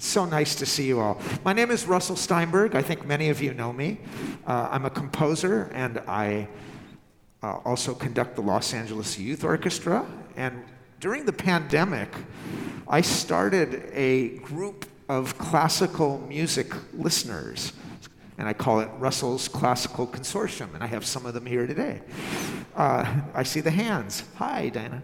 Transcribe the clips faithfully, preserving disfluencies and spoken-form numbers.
It's so nice to see you all. My name is Russell Steinberg. I think many of you know me. Uh, I'm a composer, and I uh, also conduct the Los Angeles Youth Orchestra. And during the pandemic, I started a group of classical music listeners, and I call it Russell's Classical Consortium, and I have some of them here today. Uh, I see the hands. Hi, Diana.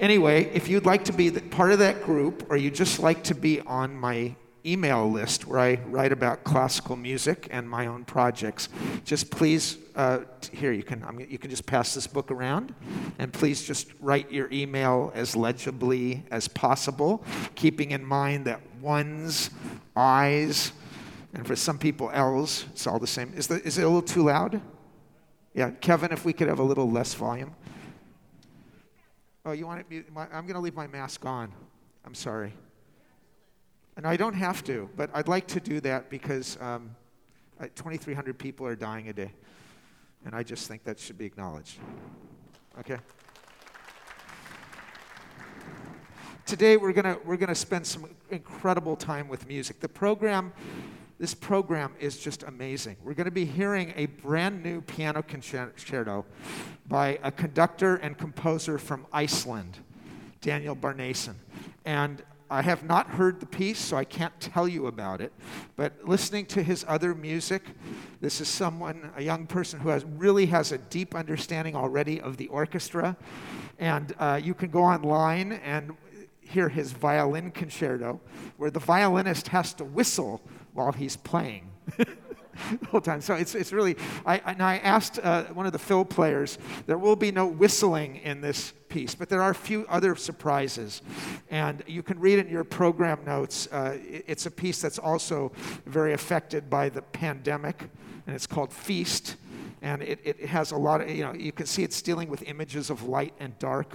Anyway, if you'd like to be the, part of that group, or you'd just like to be on my email list where I write about classical music and my own projects, just please, uh, here, you can, I'm, you can just pass this book around, and please just write your email as legibly as possible, keeping in mind that ones, I's, and for some people, L's, it's all the same. Is, the, is it a little too loud? Yeah, Kevin, if we could have a little less volume. Oh, you want it? I'm going to leave my mask on. I'm sorry. And I don't have to, but I'd like to do that because um, twenty-three hundred people are dying a day, and I just think that should be acknowledged. Okay. Today we're gonna we're gonna spend some incredible time with music. The program, this program is just amazing. We're gonna be hearing a brand new piano concerto by a conductor and composer from Iceland, Daniel Barnason. And I have not heard the piece, so I can't tell you about it. But listening to his other music, this is someone, a young person who has really has a deep understanding already of the orchestra. And uh, you can go online and hear his violin concerto, where the violinist has to whistle while he's playing the whole time. So it's it's really, I, and I asked uh, one of the fill players, there will be no whistling in this piece, but there are a few other surprises. And you can read in your program notes, uh, it's a piece that's also very affected by the pandemic, and it's called Feast. And it, it has a lot of, you know, you can see it's dealing with images of light and dark.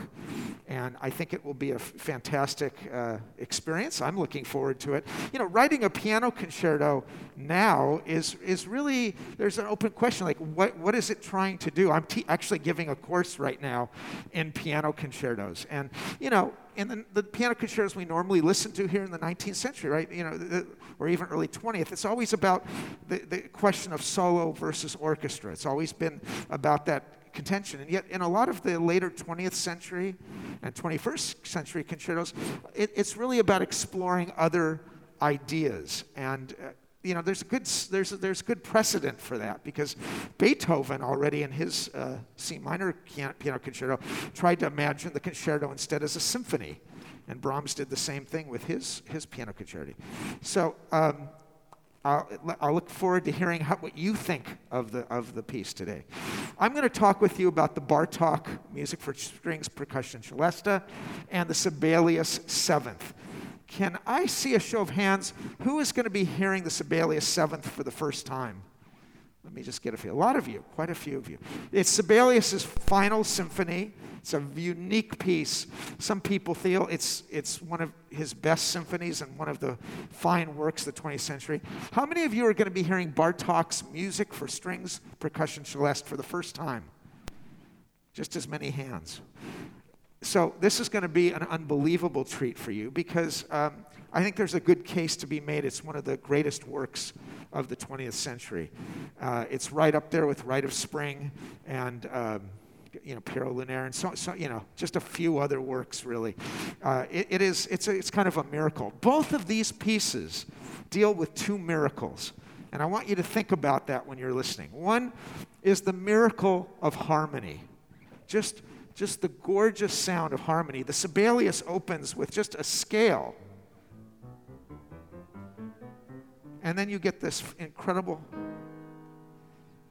And I think it will be a f- fantastic uh, experience. I'm looking forward to it. You know, writing a piano concerto now is is really, there's an open question, like what what is it trying to do? I'm te- actually giving a course right now in piano concertos. And, you know, in the, the piano concertos we normally listen to here in the nineteenth century, right, you know, the, or even early twentieth, it's always about the, the question of solo versus orchestra. It's always been about that contention. And yet in a lot of the later twentieth century and twenty-first century concertos, it, it's really about exploring other ideas. And uh, you know, there's a good there's a, there's good precedent for that, because Beethoven already in his uh, C minor piano concerto tried to imagine the concerto instead as a symphony, and Brahms did the same thing with his his piano concerto. So um, I'll, I'll look forward to hearing how, what you think of the of the piece today. I'm going to talk with you about the Bartók music for strings, percussion, celesta, and the Sibelius Seventh. Can I see a show of hands? Who is going to be hearing the Sibelius Seventh for the first time? Let me just get a few. A lot of you, quite a few of you. It's Sibelius's final symphony. It's a unique piece. Some people feel it's it's one of his best symphonies and one of the fine works of the twentieth century. How many of you are going to be hearing Bartók's music for strings, percussion, celeste for the first time? Just as many hands. So this is going to be an unbelievable treat for you, because um, I think there's a good case to be made. It's one of the greatest works of the twentieth century. Uh, it's right up there with Rite of Spring and um, you know, Pierrot Lunaire, and so, so you know, just a few other works really. Uh, it, it is it's a, it's kind of a miracle. Both of these pieces deal with two miracles, and I want you to think about that when you're listening. One is the miracle of harmony. Just Just the gorgeous sound of harmony. The Sibelius opens with just a scale. And then you get this incredible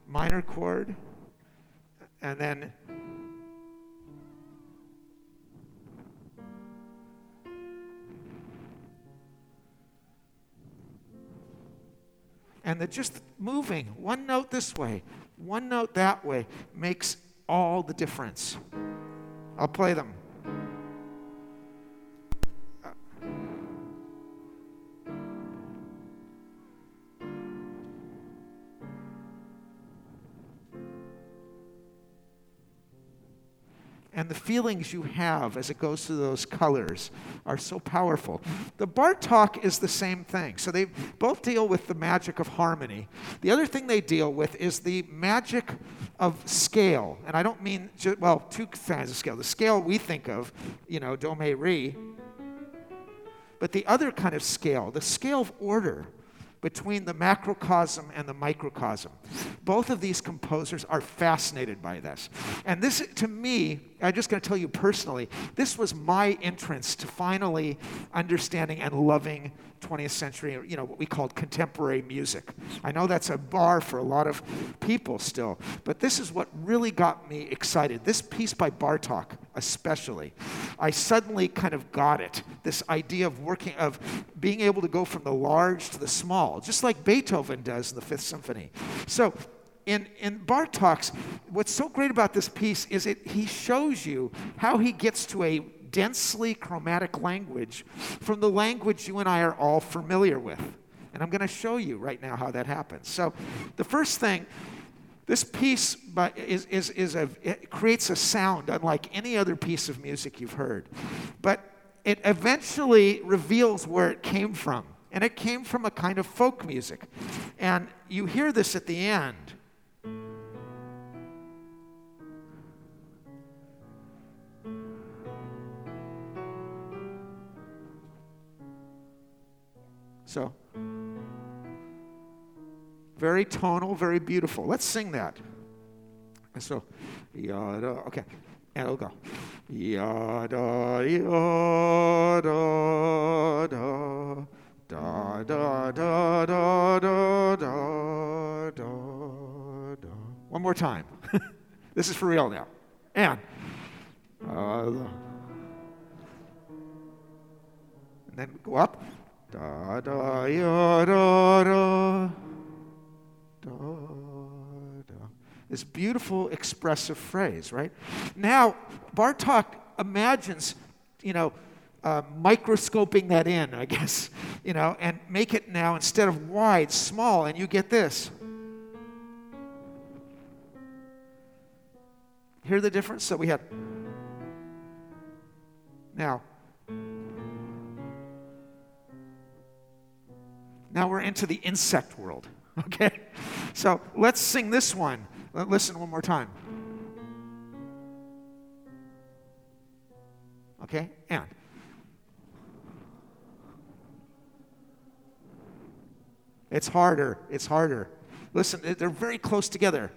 minor chord. And then And the just moving one note this way, one note that way makes all the difference. I'll play them. Uh, and and the feelings you have as it goes through those colors are so powerful. The Bartók is the same thing. So they both deal with the magic of harmony. The other thing they deal with is the magic of scale. And I don't mean, ju- well, two kinds of scale. The scale we think of, you know, do, mi, re. But the other kind of scale, the scale of order between the macrocosm and the microcosm. Both of these composers are fascinated by this. And this, to me, I'm just going to tell you personally, this was my entrance to finally understanding and loving twentieth century, you know, what we called contemporary music. I know that's a bar for a lot of people still, but this is what really got me excited. This piece by Bartók, especially. I suddenly kind of got it, this idea of working, of being able to go from the large to the small, just like Beethoven does in the Fifth Symphony. So in, in Bartók's, what's so great about this piece is it he shows you how he gets to a densely chromatic language from the language you and I are all familiar with. And I'm going to show you right now how that happens. So the first thing, this piece by, is, is, is a, it creates a sound unlike any other piece of music you've heard. But it eventually reveals where it came from. And it came from a kind of folk music. And you hear this at the end. So, very tonal, very beautiful. Let's sing that. And so, yada, okay, and it'll go. Yada, yada, da. Da da da da da da da. One more time. This is for real now. And uh, and then go up. Da da ya da da da. This beautiful expressive phrase, right? Now Bartók imagines, you know. Uh, microscoping that in, I guess, you know, and make it now instead of wide, small, and you get this. Hear the difference? So we have now. Now we're into the insect world. Okay, so let's sing this one. Listen one more time. Okay, and. It's harder, it's harder. Listen, they're very close together.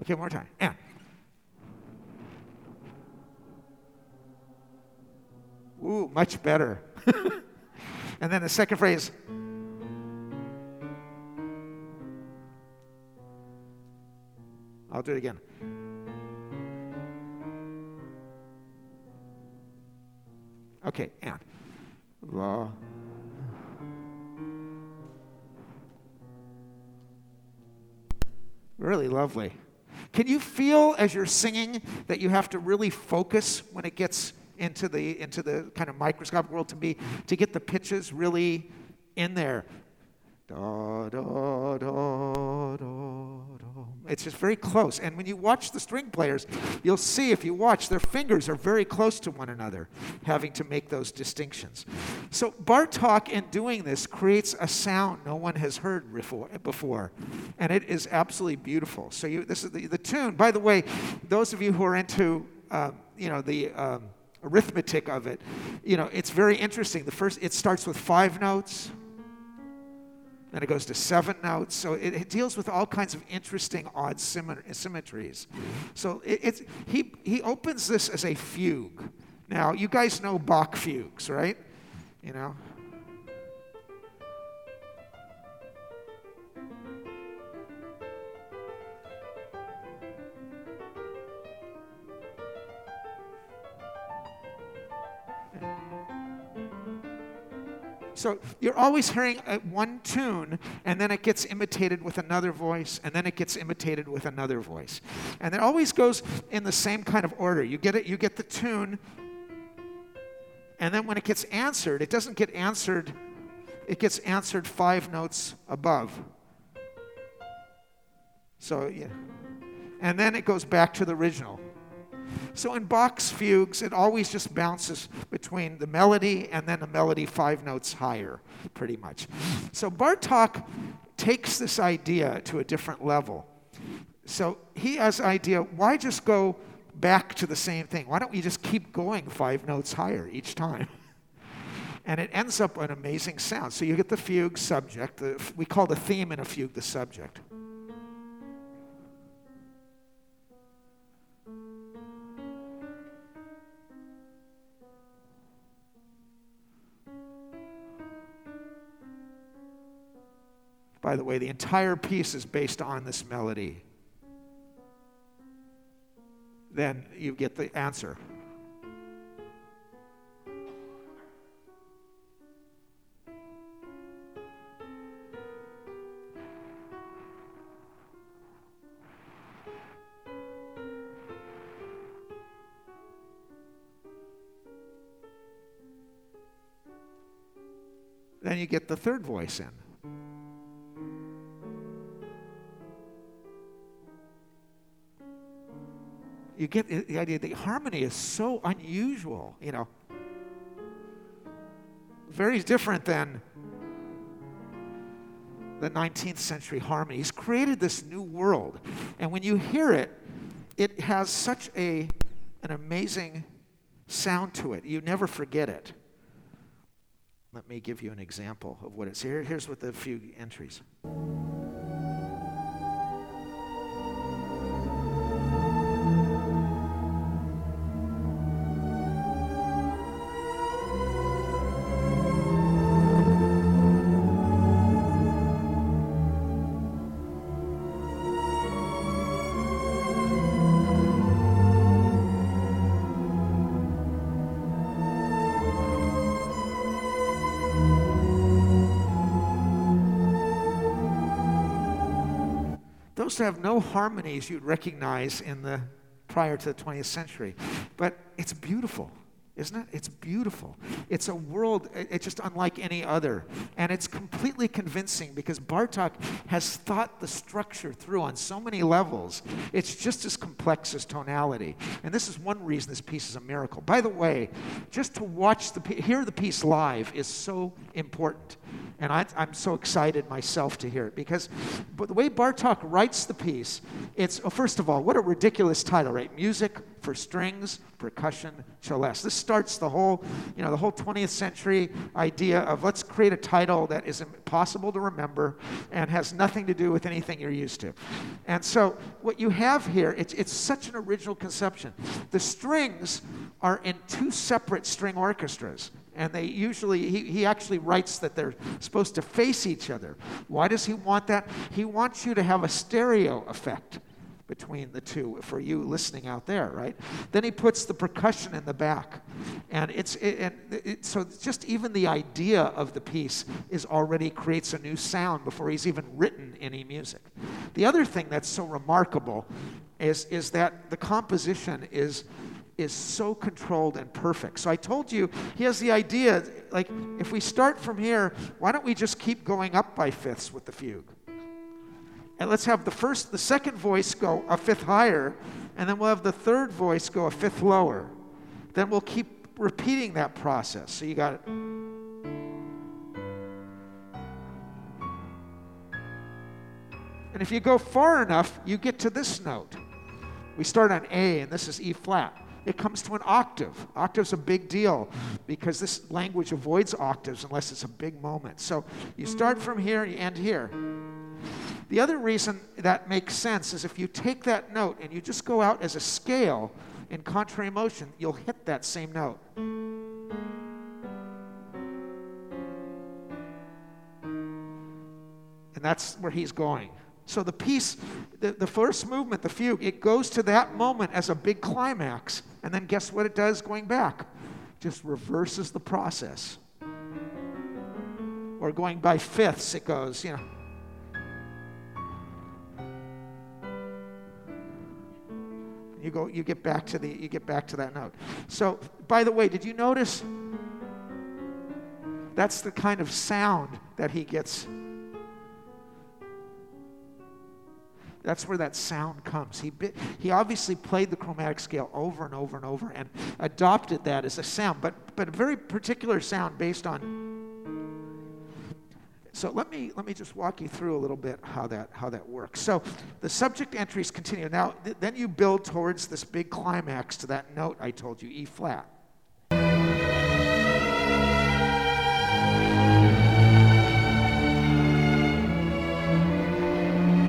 Okay, one more time. And. Ooh, much better. And then the second phrase. I'll do it again. Okay, and. La. Really lovely. Can you feel as you're singing that you have to really focus when it gets into the into the kind of microscopic world to be to get the pitches really in there? Da, da, da, da, da. It's just very close. And when you watch the string players, you'll see if you watch, their fingers are very close to one another, having to make those distinctions. So Bartók, in doing this, creates a sound no one has heard before. And it is absolutely beautiful. So you, this is the, the tune. By the way, those of you who are into, um, you know, the... Um, arithmetic of it, you know, it's very interesting. The first, it starts with five notes, then it goes to seven notes. So it, it deals with all kinds of interesting odd symmetries. So it, it's he he opens this as a fugue. Now you guys know Bach fugues, right? You know. So you're always hearing one tune, and then it gets imitated with another voice, and then it gets imitated with another voice. And it always goes in the same kind of order. You get it, you get the tune, and then when it gets answered, it doesn't get answered, it gets answered five notes above. So, yeah. and then it goes back to the original. So in Bach's fugues, it always just bounces between the melody and then the melody five notes higher, pretty much. So Bartók takes this idea to a different level. So he has an idea, why just go back to the same thing? Why don't we just keep going five notes higher each time? And it ends up an amazing sound. So you get the fugue subject. The, we call the theme in a fugue the subject. By the way, the entire piece is based on this melody. Then you get the answer. Then you get the third voice in. You get the idea, the harmony is so unusual, you know. Very different than the nineteenth century harmony. He's created this new world. And when you hear it, it has such a, an amazing sound to it. You never forget it. Let me give you an example of what it's here. Here's what the fugue entries. Those have no harmonies you'd recognize in the prior to the twentieth century, but it's beautiful, isn't it? It's beautiful. It's a world, it's just unlike any other, and it's completely convincing because Bartók has thought the structure through on so many levels. It's just as complex as tonality, and this is one reason this piece is a miracle. By the way, just to watch the hear the piece live is so important. And I, I'm so excited myself to hear it because but the way Bartók writes the piece, it's, oh, first of all, what a ridiculous title, right? Music for Strings, Percussion, Celeste. This starts the whole, you know, the whole twentieth century idea of let's create a title that is impossible to remember and has nothing to do with anything you're used to. And so what you have here, it's, it's such an original conception. The strings are in two separate string orchestras. And they usually, he, he actually writes that they're supposed to face each other. Why does he want that? He wants you to have a stereo effect between the two for you listening out there, right? Then he puts the percussion in the back. And it's it, and it, so just even the idea of the piece is already creates a new sound before he's even written any music. The other thing that's so remarkable is, is that the composition is... is so controlled and perfect. So I told you, he has the idea, like, if we start from here, why don't we just keep going up by fifths with the fugue? And let's have the first, the second voice go a fifth higher, and then we'll have the third voice go a fifth lower. Then we'll keep repeating that process. So you got it. And if you go far enough, you get to this note. We start on A, and this is E flat. It comes to an octave. Octave's a big deal because this language avoids octaves unless it's a big moment. So you start from here and you end here. The other reason that makes sense is if you take that note and you just go out as a scale in contrary motion, you'll hit that same note. And that's where he's going. So the piece, the, the first movement, the fugue, it goes to that moment as a big climax. And then guess what it does going back? Just reverses the process. Or going by fifths, it goes, you know. You go, you get back to the, you get back to that note. So, by the way, did you notice? That's the kind of sound that he gets. That's where that sound comes. He, bit, he obviously played the chromatic scale over and over and over and adopted that as a sound, but, but a very particular sound based on... So let me, let me just walk you through a little bit how that, how that works. So the subject entries continue. Now, th- then you build towards this big climax to that note I told you, E flat.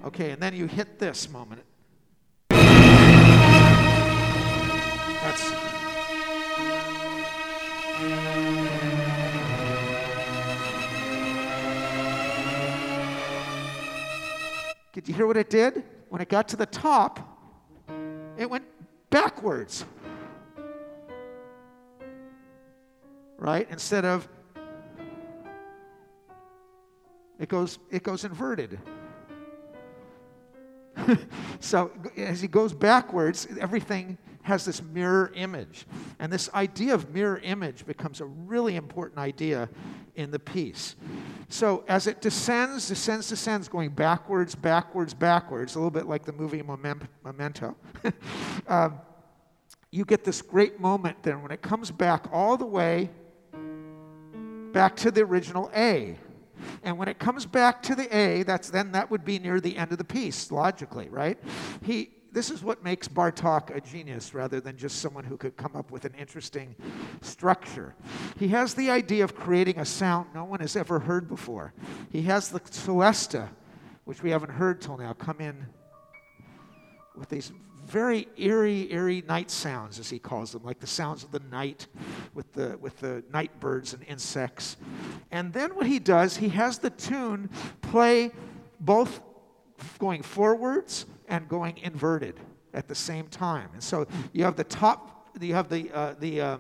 Okay, and then you hit this moment. That's... Did you hear what it did? When it got to the top, it went backwards. Right? Instead of... It goes, it goes inverted. So as he goes backwards, everything has this mirror image. And this idea of mirror image becomes a really important idea in the piece. So as it descends, descends, descends, going backwards, backwards, backwards, a little bit like the movie Memento, um, you get this great moment then when it comes back all the way back to the original A. And when it comes back to the A, that's then that would be near the end of the piece, logically, right? He, this is what makes Bartók a genius rather than just someone who could come up with an interesting structure. He has the idea of creating a sound no one has ever heard before. He has the celesta, which we haven't heard till now, come in with these very eerie, eerie night sounds, as he calls them, like the sounds of the night with the with the night birds and insects. And then what he does, he has the tune play both going forwards and going inverted at the same time. And so you have the top, you have the uh, the uh,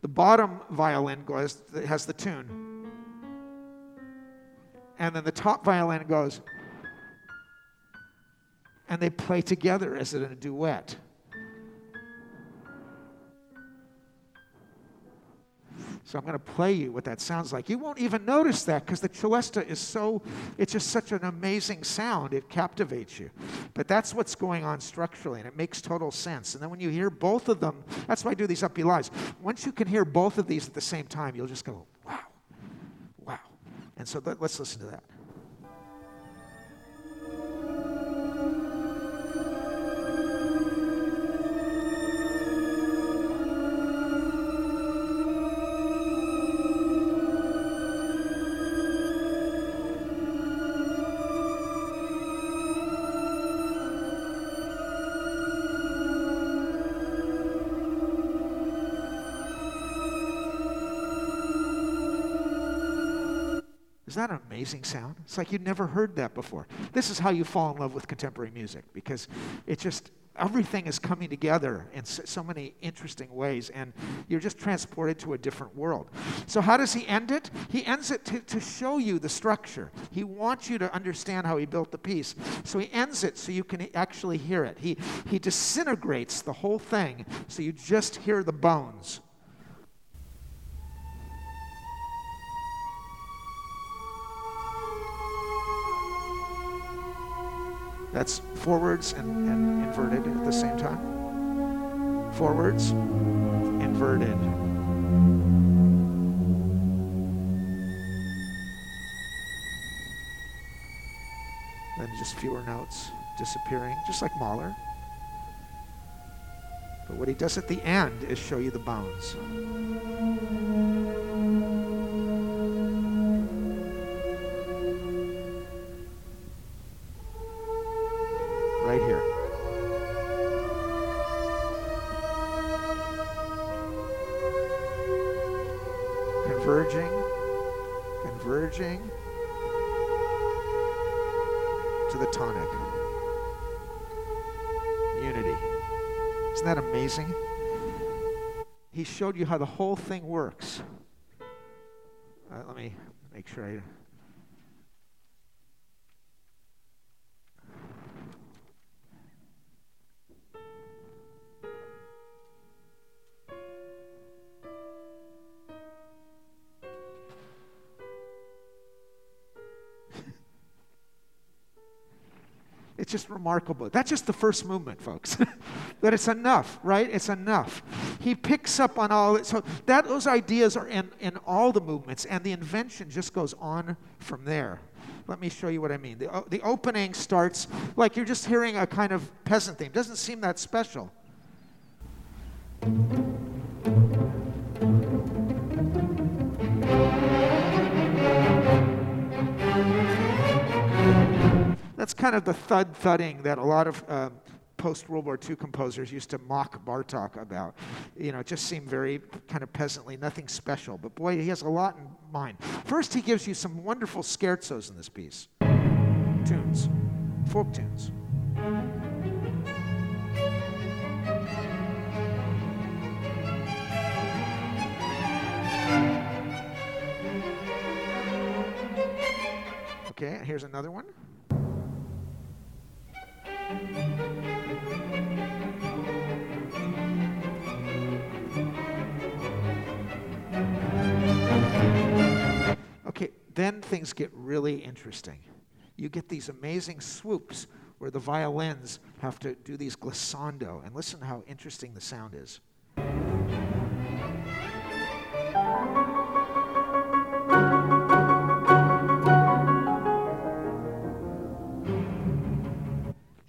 the bottom violin goes has the tune, and then the top violin goes. And they play together as in a duet. So I'm going to play you what that sounds like. You won't even notice that because the celesta is so, it's just such an amazing sound. It captivates you. But that's what's going on structurally, and it makes total sense. And then when you hear both of them, that's why I do these uppy lives. Once you can hear both of these at the same time, you'll just go, wow, wow. And so let, let's listen to that. Isn't that an amazing sound? It's like you'd never heard that before. This is how you fall in love with contemporary music, because it just, everything is coming together in so, so many interesting ways, and you're just transported to a different world. So how does he end it? He ends it to, to show you the structure. He wants you to understand how he built the piece. So he ends it so you can actually hear it. He, he disintegrates the whole thing so you just hear the bones. That's forwards and, and inverted at the same time. Forwards, inverted. Then just fewer notes disappearing, just like Mahler. But what he does at the end is show you the bones. Right here. Converging, converging to the tonic. Unity. Isn't that amazing? He showed you how the whole thing works. Uh, let me make sure I... just remarkable. That's just the first movement, folks. That it's enough, right? It's enough. He picks up on all it. So that, those ideas are in, in all the movements, and the invention just goes on from there. Let me show you what I mean. The, the opening starts like you're just hearing a kind of peasant theme. Doesn't seem that special. That's kind of the thud thudding that a lot of uh, post-World War Two composers used to mock Bartók about. You know, it just seemed very kind of peasantly, nothing special. But boy, he has a lot in mind. First, he gives you some wonderful scherzos in this piece. Tunes, folk tunes. Okay, and here's another one. Okay, then things get really interesting. You get these amazing swoops where the violins have to do these glissando, and listen to how interesting the sound is.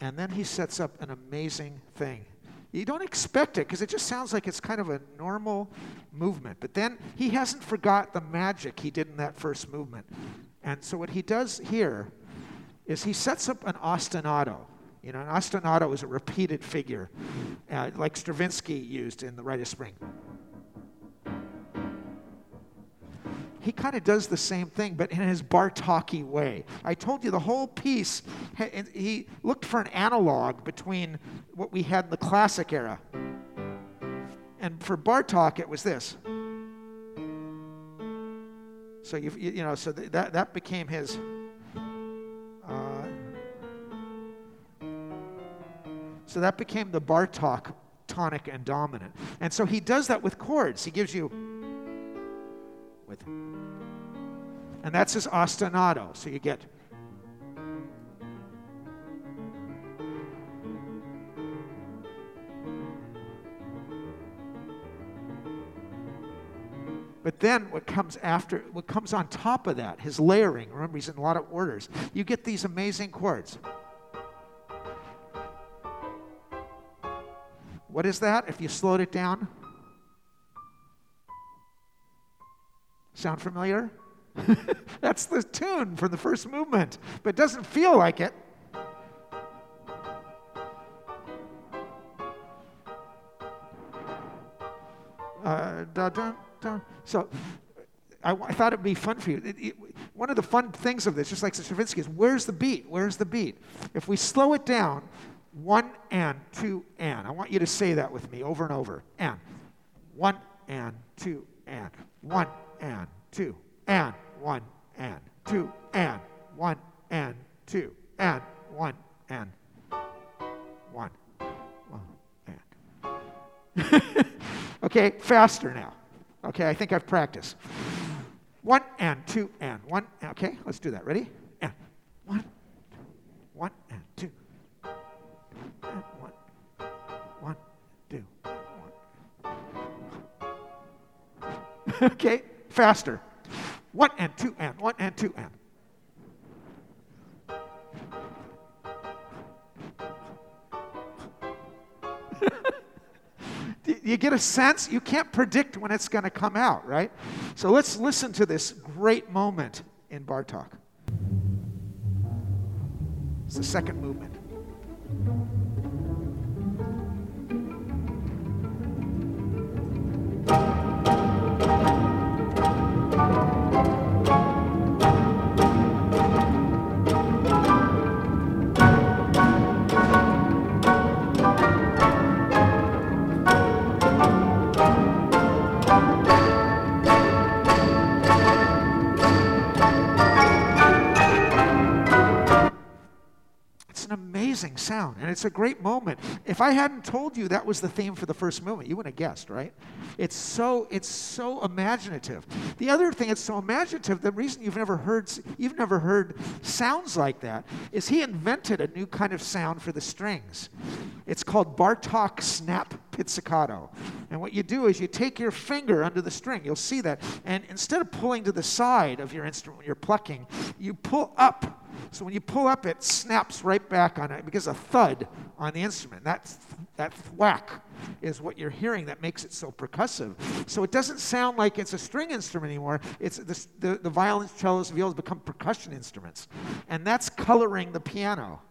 And then he sets up an amazing thing. You don't expect it because it just sounds like it's kind of a normal movement. But then he hasn't forgot the magic he did in that first movement. And so what he does here is he sets up an ostinato. You know, an ostinato is a repeated figure uh, like Stravinsky used in the Rite of Spring. He kind of does the same thing, but in his Bartók-y way. I told you the whole piece, he looked for an analog between what we had in the classic era. And for Bartók, it was this. So, you you know, so th- that, that became his... Uh, so that became the Bartók tonic and dominant. And so he does that with chords. He gives you... with and that's his ostinato. So you get. But then what comes after, what comes on top of that, his layering, remember he's in a lot of orders, you get these amazing chords. What is that if you slowed it down? Sound familiar? That's the tune from the first movement, but it doesn't feel like it. Uh, da, da, da. So I, I thought it would be fun for you. It, it, one of the fun things of this, just like Stravinsky, is where's the beat? Where's the beat? If we slow it down, one and, two and. I want you to say that with me over and over. And. One and, two and. One. And two and one and two and one and two and one and one, one and. Okay, faster now. Okay, I think I've practiced. One and two and one. And, okay, let's do that. Ready? And one, one and two and one, one, two, one. Okay. Faster. One and two and one and two and. You get a sense? You can't predict when it's going to come out, right? So let's listen to this great moment in Bartók. It's the second movement. sound, and it's a great moment. If I hadn't told you that was the theme for the first movement, you wouldn't have guessed, right? It's so, it's so imaginative. The other thing it's so imaginative, the reason you've never heard, you've never heard sounds like that, is he invented a new kind of sound for the strings. It's called Bartók snap pizzicato. And what you do is you take your finger under the string, you'll see that, and instead of pulling to the side of your instrument when you're plucking, you pull up. So when you pull up, it snaps right back on it because a thud on the instrument. That, that thwack is what you're hearing that makes it so percussive. So it doesn't sound like it's a string instrument anymore. It's the, the, the violins, cellos, violas become percussion instruments. And that's coloring the piano.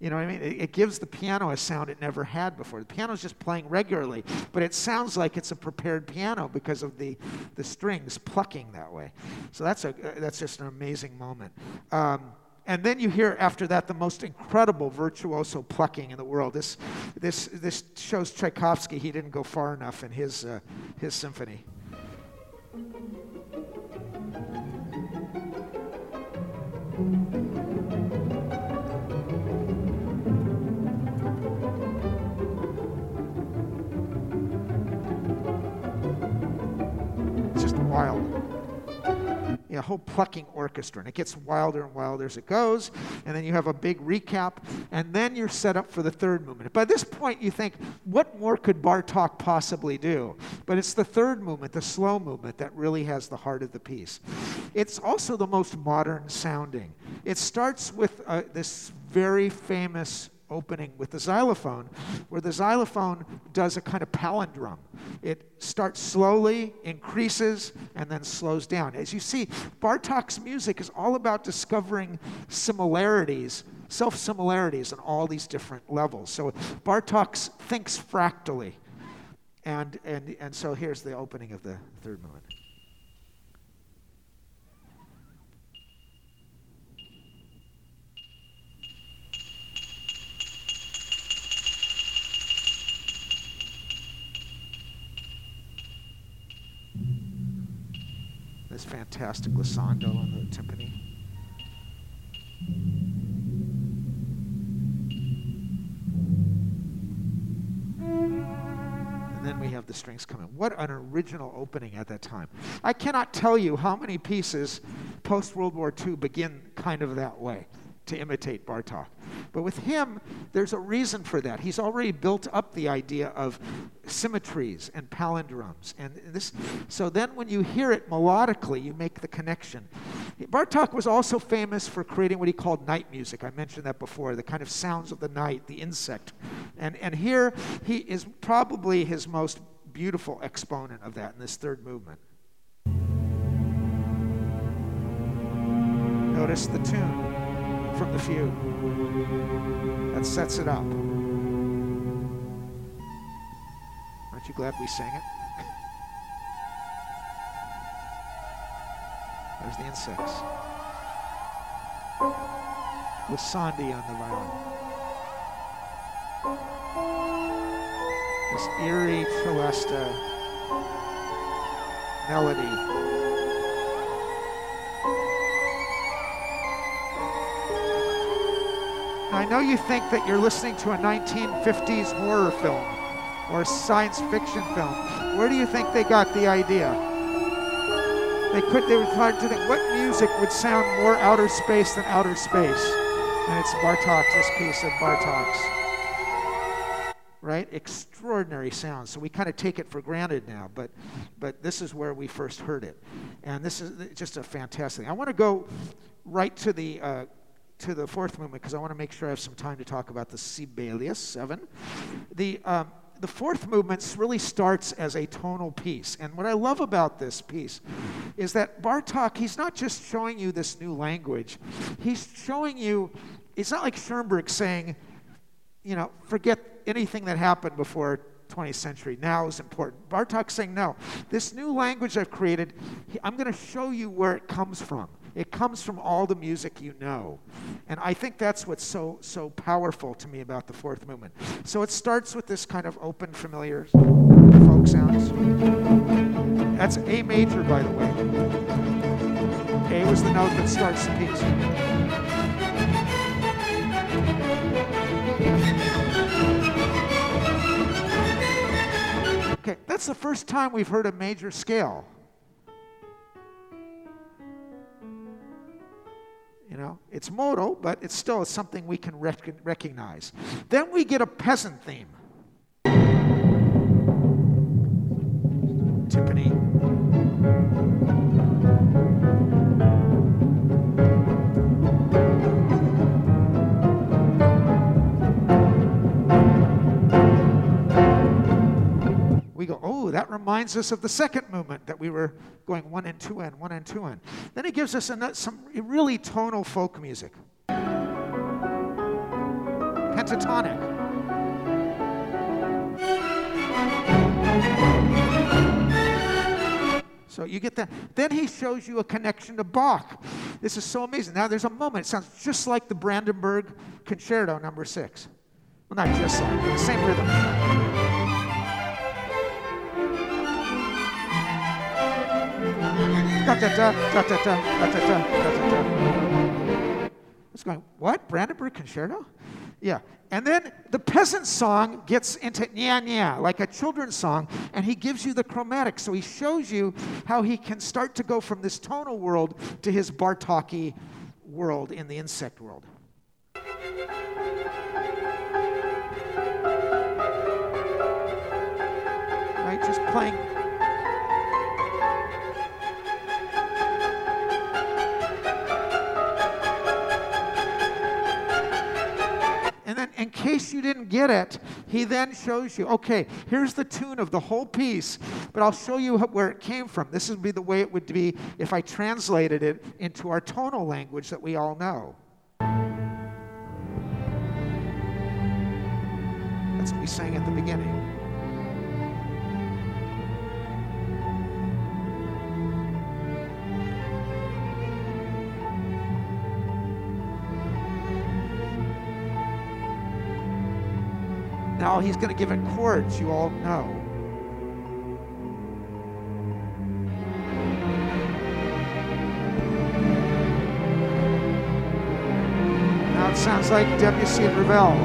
You know what I mean? It, it gives the piano a sound it never had before. The piano's just playing regularly, but it sounds like it's a prepared piano because of the, the strings plucking that way. So that's, a, that's just an amazing moment. Um, And then you hear after that the most incredible virtuoso plucking in the world. This, this, this shows Tchaikovsky he didn't go far enough in his, uh, his symphony. It's just wild. A whole plucking orchestra, and it gets wilder and wilder as it goes, and then you have a big recap, and then you're set up for the third movement. By this point, you think, what more could Bartók possibly do? But it's the third movement, the slow movement, that really has the heart of the piece. It's also the most modern sounding. It starts with uh, this very famous opening with the xylophone, where the xylophone does a kind of palindrome. It starts slowly, increases, and then slows down. As you see, Bartók's music is all about discovering similarities, self-similarities on all these different levels. So Bartók thinks fractally. And, and, and so here's the opening of the third movement. This fantastic glissando on the timpani. And then we have the strings come in. What an original opening at that time. I cannot tell you how many pieces post-World War Two begin kind of that way, to imitate Bartók. But with him, there's a reason for that. He's already built up the idea of symmetries and palindromes. And this, so then when you hear it melodically, you make the connection. Bartók was also famous for creating what he called night music. I mentioned that before, the kind of sounds of the night, the insect. And, and here he is probably his most beautiful exponent of that in this third movement. Notice the tune from the fugue that sets it up. Aren't you glad we sang it? There's the insects with Sandi on the violin. This eerie celesta melody. I know you think that you're listening to a nineteen fifties horror film or a science fiction film. Where do you think they got the idea? They could. They were trying to think, what music would sound more outer space than outer space? And it's Bartók's, this piece of Bartók's. Right? Extraordinary sound. So we kind of take it for granted now, but, but this is where we first heard it. And this is just a fantastic thing. I want to go right to the... Uh, to the fourth movement, because I want to make sure I have some time to talk about the Sibelius seven. The, um, the fourth movement really starts as a tonal piece. And what I love about this piece is that Bartók, he's not just showing you this new language. He's showing you, it's not like Schoenberg saying, you know, forget anything that happened before twentieth century, now is important. Bartók's saying, no, this new language I've created, I'm going to show you where it comes from. It comes from all the music you know. And I think that's what's so so powerful to me about the fourth movement. So it starts with this kind of open, familiar folk sounds. That's A major, by the way. A was the note that starts the piece. that's the first time we've heard a major scale. You know, it's modal, but it's still something we can rec- recognize. Then we get a peasant theme. Timpani. We go, oh, that reminds us of the second movement that we were going one and two and one and two and. Then it gives us another, some really tonal folk music. Pentatonic. So you get that. Then he shows you a connection to Bach. This is so amazing. Now there's a moment. It sounds just like the Brandenburg Concerto number six. Well, not just like, but the same rhythm. Da, da, da, da, da, da, da, da. It's going, what? Brandenburg Concerto? Yeah. And then the peasant song gets into nya nya, like a children's song, and he gives you the chromatic. So he shows you how he can start to go from this tonal world to his Bartók world in the insect world. Right? Just playing. And then, in case you didn't get it, he then shows you, okay, here's the tune of the whole piece, but I'll show you where it came from. This would be the way it would be if I translated it into our tonal language that we all know. That's what we sang at the beginning. Now he's going to give it chords, you all know. Now it sounds like Debussy and Ravel.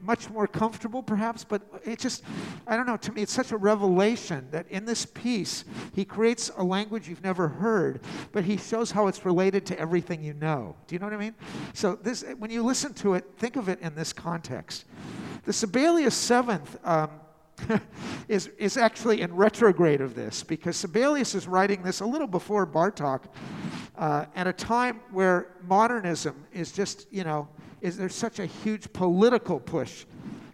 Much more comfortable, perhaps, but it just, I don't know, to me it's such a revelation that in this piece he creates a language you've never heard, but he shows how it's related to everything you know. Do you know what I mean? So this, when you listen to it, think of it in this context. The Sibelius Seventh um, is, is actually in retrograde of this, because Sibelius is writing this a little before Bartók, uh, at a time where modernism is just, you know, is there's such a huge political push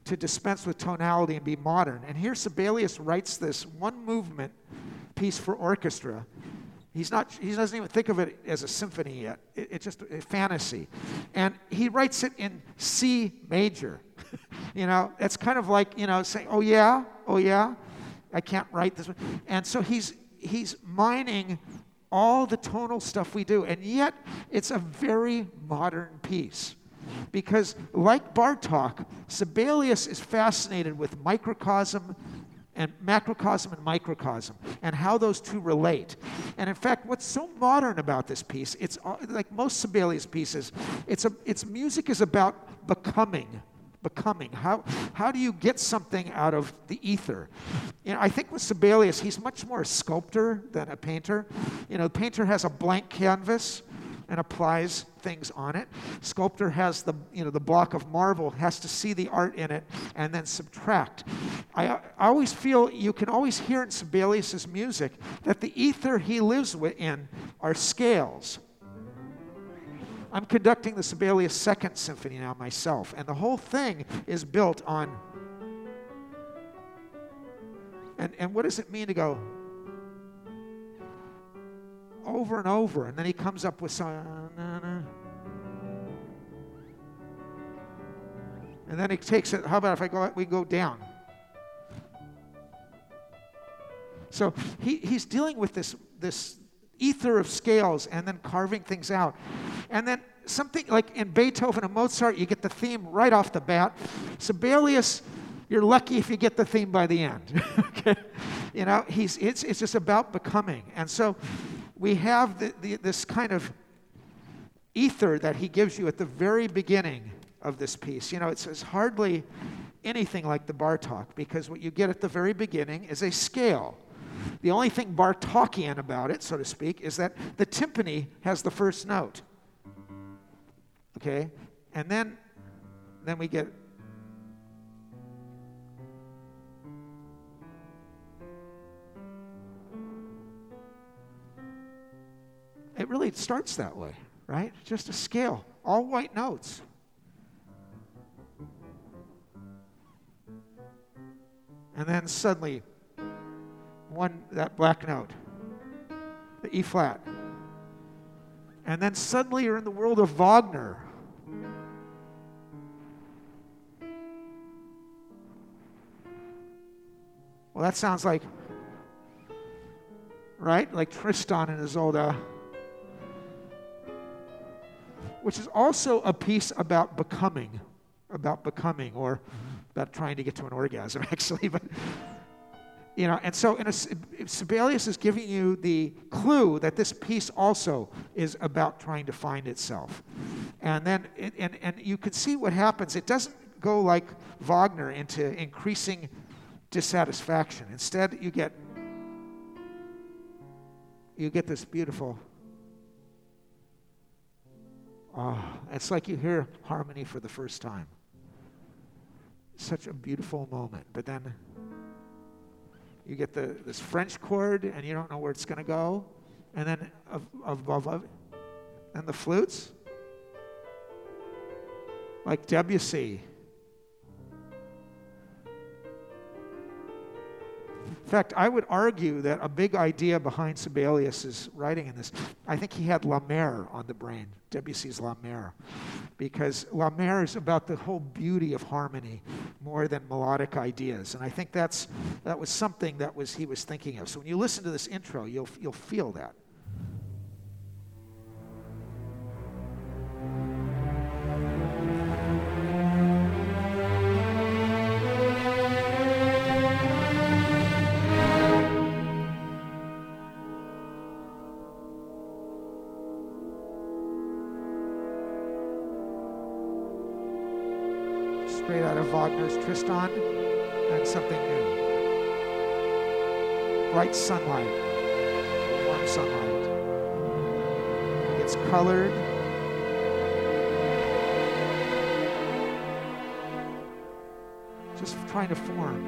to dispense with tonality and be modern. And here Sibelius writes this one movement piece for orchestra. He's not, he doesn't even think of it as a symphony yet. It's it just a fantasy. And he writes it in C major. You know, it's kind of like, you know, saying, oh yeah, oh yeah, I can't write this one. And so he's he's mining all the tonal stuff we do. And yet it's a very modern piece. Because like Bartók, Sibelius is fascinated with microcosm and macrocosm and microcosm and how those two relate. And in fact, what's so modern about this piece, it's like most Sibelius pieces, it's a, its music is about becoming. Becoming. How how do you get something out of the ether? You know, I think with Sibelius, he's much more a sculptor than a painter. You know, the painter has a blank canvas and applies things on it. Sculptor has the, you know, the block of marble, has to see the art in it and then subtract. I, I always feel you can always hear in Sibelius's music that the ether he lives within are scales. I'm conducting the Sibelius Second Symphony now myself, and the whole thing is built on. And and what does it mean to go over and over, and then he comes up with some, and then he takes it. How about if I go? We go down. So he, he's dealing with this this ether of scales, and then carving things out, and then something like in Beethoven and Mozart, you get the theme right off the bat. Sibelius, you're lucky if you get the theme by the end. Okay, you know, he's it's it's just about becoming, and so. We have the, the, this kind of ether that he gives you at the very beginning of this piece. You know, it's, it's hardly anything like the Bartók, because what you get at the very beginning is a scale. The only thing Bartókian about it, so to speak, is that the timpani has the first note. Okay? And then, then we get... It really starts that way, right? Just a scale, all white notes. And then suddenly, one, that black note, the E flat. And then suddenly you're in the world of Wagner. Well, that sounds like, right? Like Tristan and Isolde, which is also a piece about becoming, about becoming, or about trying to get to an orgasm, actually. But you know, and so in a, Sibelius is giving you the clue that this piece also is about trying to find itself. And then, it, and and you can see what happens. It doesn't go like Wagner into increasing dissatisfaction. Instead, you get you get this beautiful. Oh, it's like you hear harmony for the first time. Such a beautiful moment. But then you get the this French chord, and you don't know where it's going to go. And then of, of, of, of, and the flutes, like Debussy. In fact, I would argue that a big idea behind Sibelius's writing in this, I think he had La Mer on the brain, Debussy's La Mer, because La Mer is about the whole beauty of harmony more than melodic ideas, and I think that's that was something that was he was thinking of. So when you listen to this intro, you'll you'll feel that. Tristan and something new. Bright sunlight, warm sunlight. It gets colored. Just trying to form.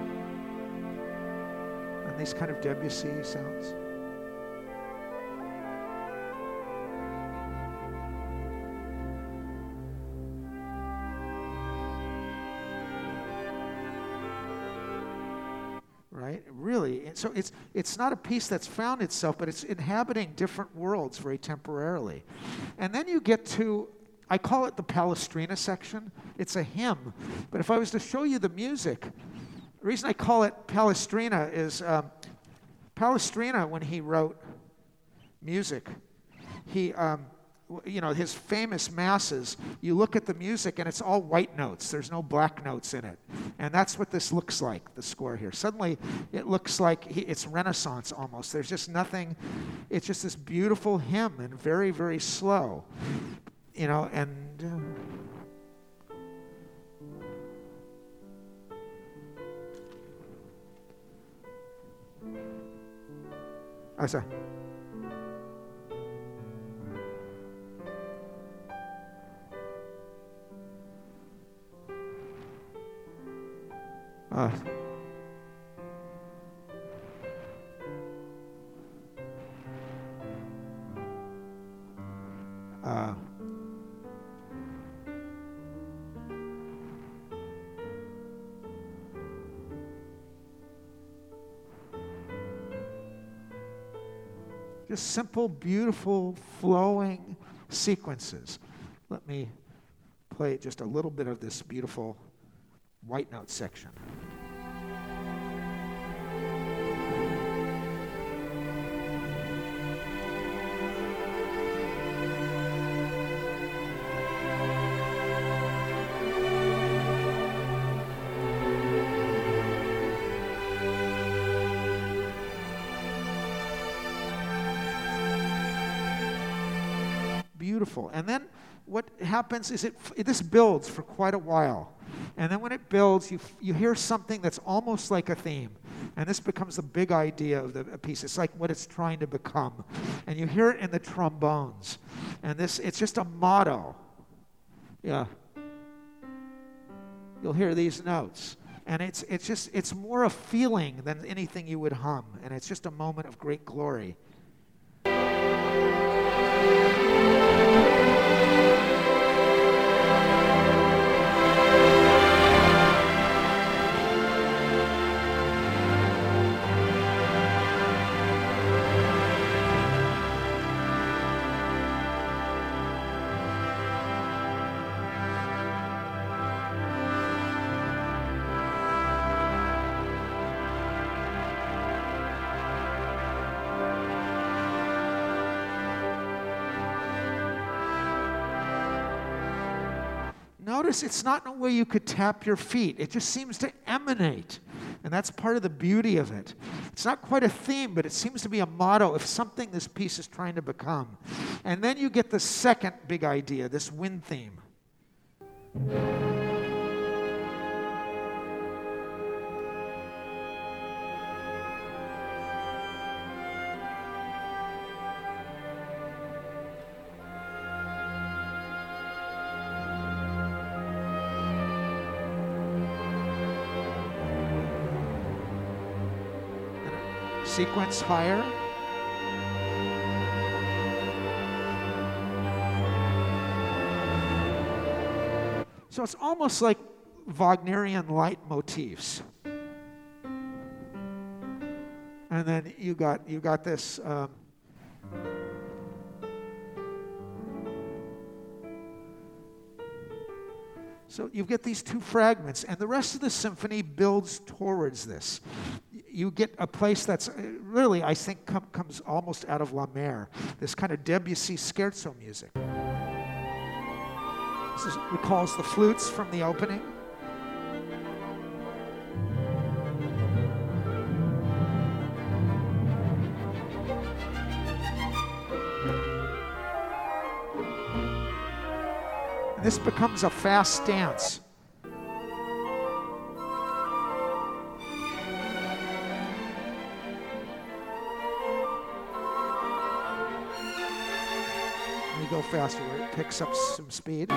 And these kind of Debussy sounds. So it's it's not a piece that's found itself, but it's inhabiting different worlds very temporarily. And then you get to, I call it the Palestrina section. It's a hymn. But if I was to show you the music, the reason I call it Palestrina is um, Palestrina, when he wrote music, he, um, you know, his famous masses, you look at the music and it's all white notes. There's no black notes in it. And that's what this looks like, the score here. Suddenly, it looks like he, it's Renaissance almost. There's just nothing. It's just this beautiful hymn and very, very slow. You know, and... Uh, oh, sorry. Uh, uh, just simple, beautiful, flowing sequences. Let me play just a little bit of this beautiful white note section. Beautiful. And then what happens is it, it this builds for quite a while. And then when it builds, you you hear something that's almost like a theme. And this becomes the big idea of the piece. It's like what it's trying to become. And you hear it in the trombones. And this, it's just a motto. Yeah. You'll hear these notes. And it's it's just, it's more a feeling than anything you would hum. And it's just a moment of great glory. Notice it's not in a way you could tap your feet. It just seems to emanate. And that's part of the beauty of it. It's not quite a theme, but it seems to be a motto of something this piece is trying to become. And then you get the second big idea, this wind theme. Sequence higher. So it's almost like Wagnerian leitmotifs. And then you got you got this. Um, so you get these two fragments, and the rest of the symphony builds towards this. You get a place that's really, I think, com- comes almost out of La Mer, this kind of Debussy scherzo music. This is, recalls the flutes from the opening. And this becomes a fast dance. Go faster where it picks up some speed. So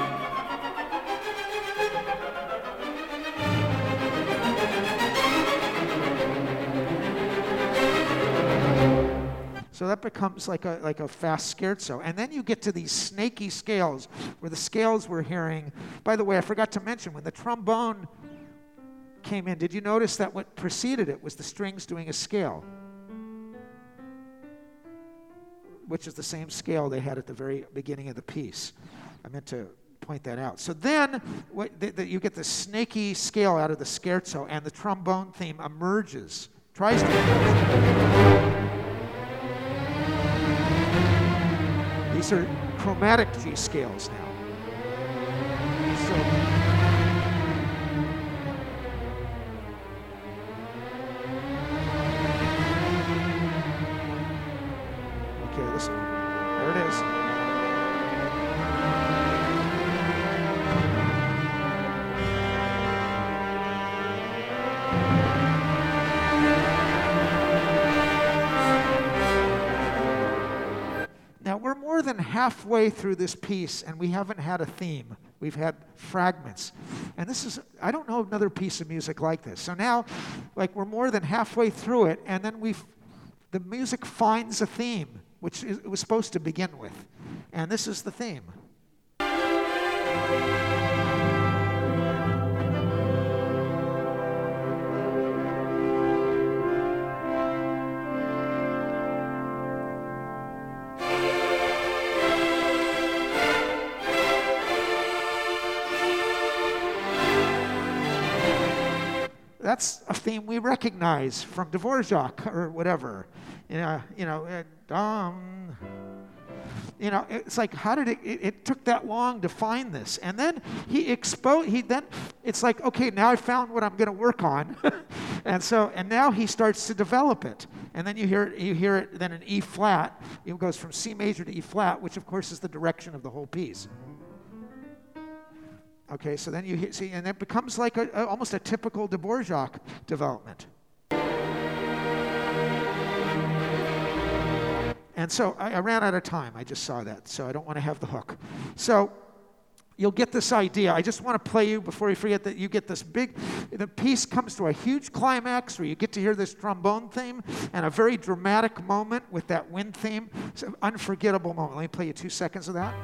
that becomes like a like a fast scherzo. And then you get to these snaky scales where the scales we're hearing. By the way, I forgot to mention, when the trombone came in, did you notice that what preceded it was the strings doing a scale? Which is the same scale they had at the very beginning of the piece. I meant to point that out. So then what, the, the, you get the snaky scale out of the scherzo, and the trombone theme emerges, tries to emerge. These are chromatic G scales now. So, halfway through this piece, and we haven't had a theme. We've had fragments. And this is, I don't know another piece of music like this. So now, like, we're more than halfway through it, and then we've, the music finds a theme, which is, it was supposed to begin with. And this is the theme. That's a theme we recognize from Dvořák or whatever. You know, you know, it, um, you know, it's like, how did it, it, it took that long to find this? And then he exposed, he then, it's like, okay, now I found what I'm going to work on. And so, and now he starts to develop it. And then you hear it, you hear it then in E flat, it goes from C major to E flat, which of course is the direction of the whole piece. Okay, so then you see, and it becomes like a, a, almost a typical Dvořák development. And so I, I ran out of time. I just saw that, so I don't want to have the hook. So you'll get this idea. I just want to play you before you forget that you get this big, the piece comes to a huge climax where you get to hear this trombone theme and a very dramatic moment with that wind theme. It's an unforgettable moment. Let me play you two seconds of that.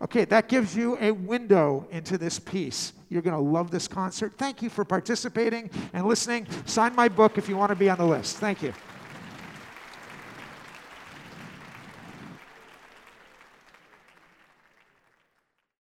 Okay, that gives you a window into this piece. You're going to love this concert. Thank you for participating and listening. Sign my book if you want to be on the list. Thank you.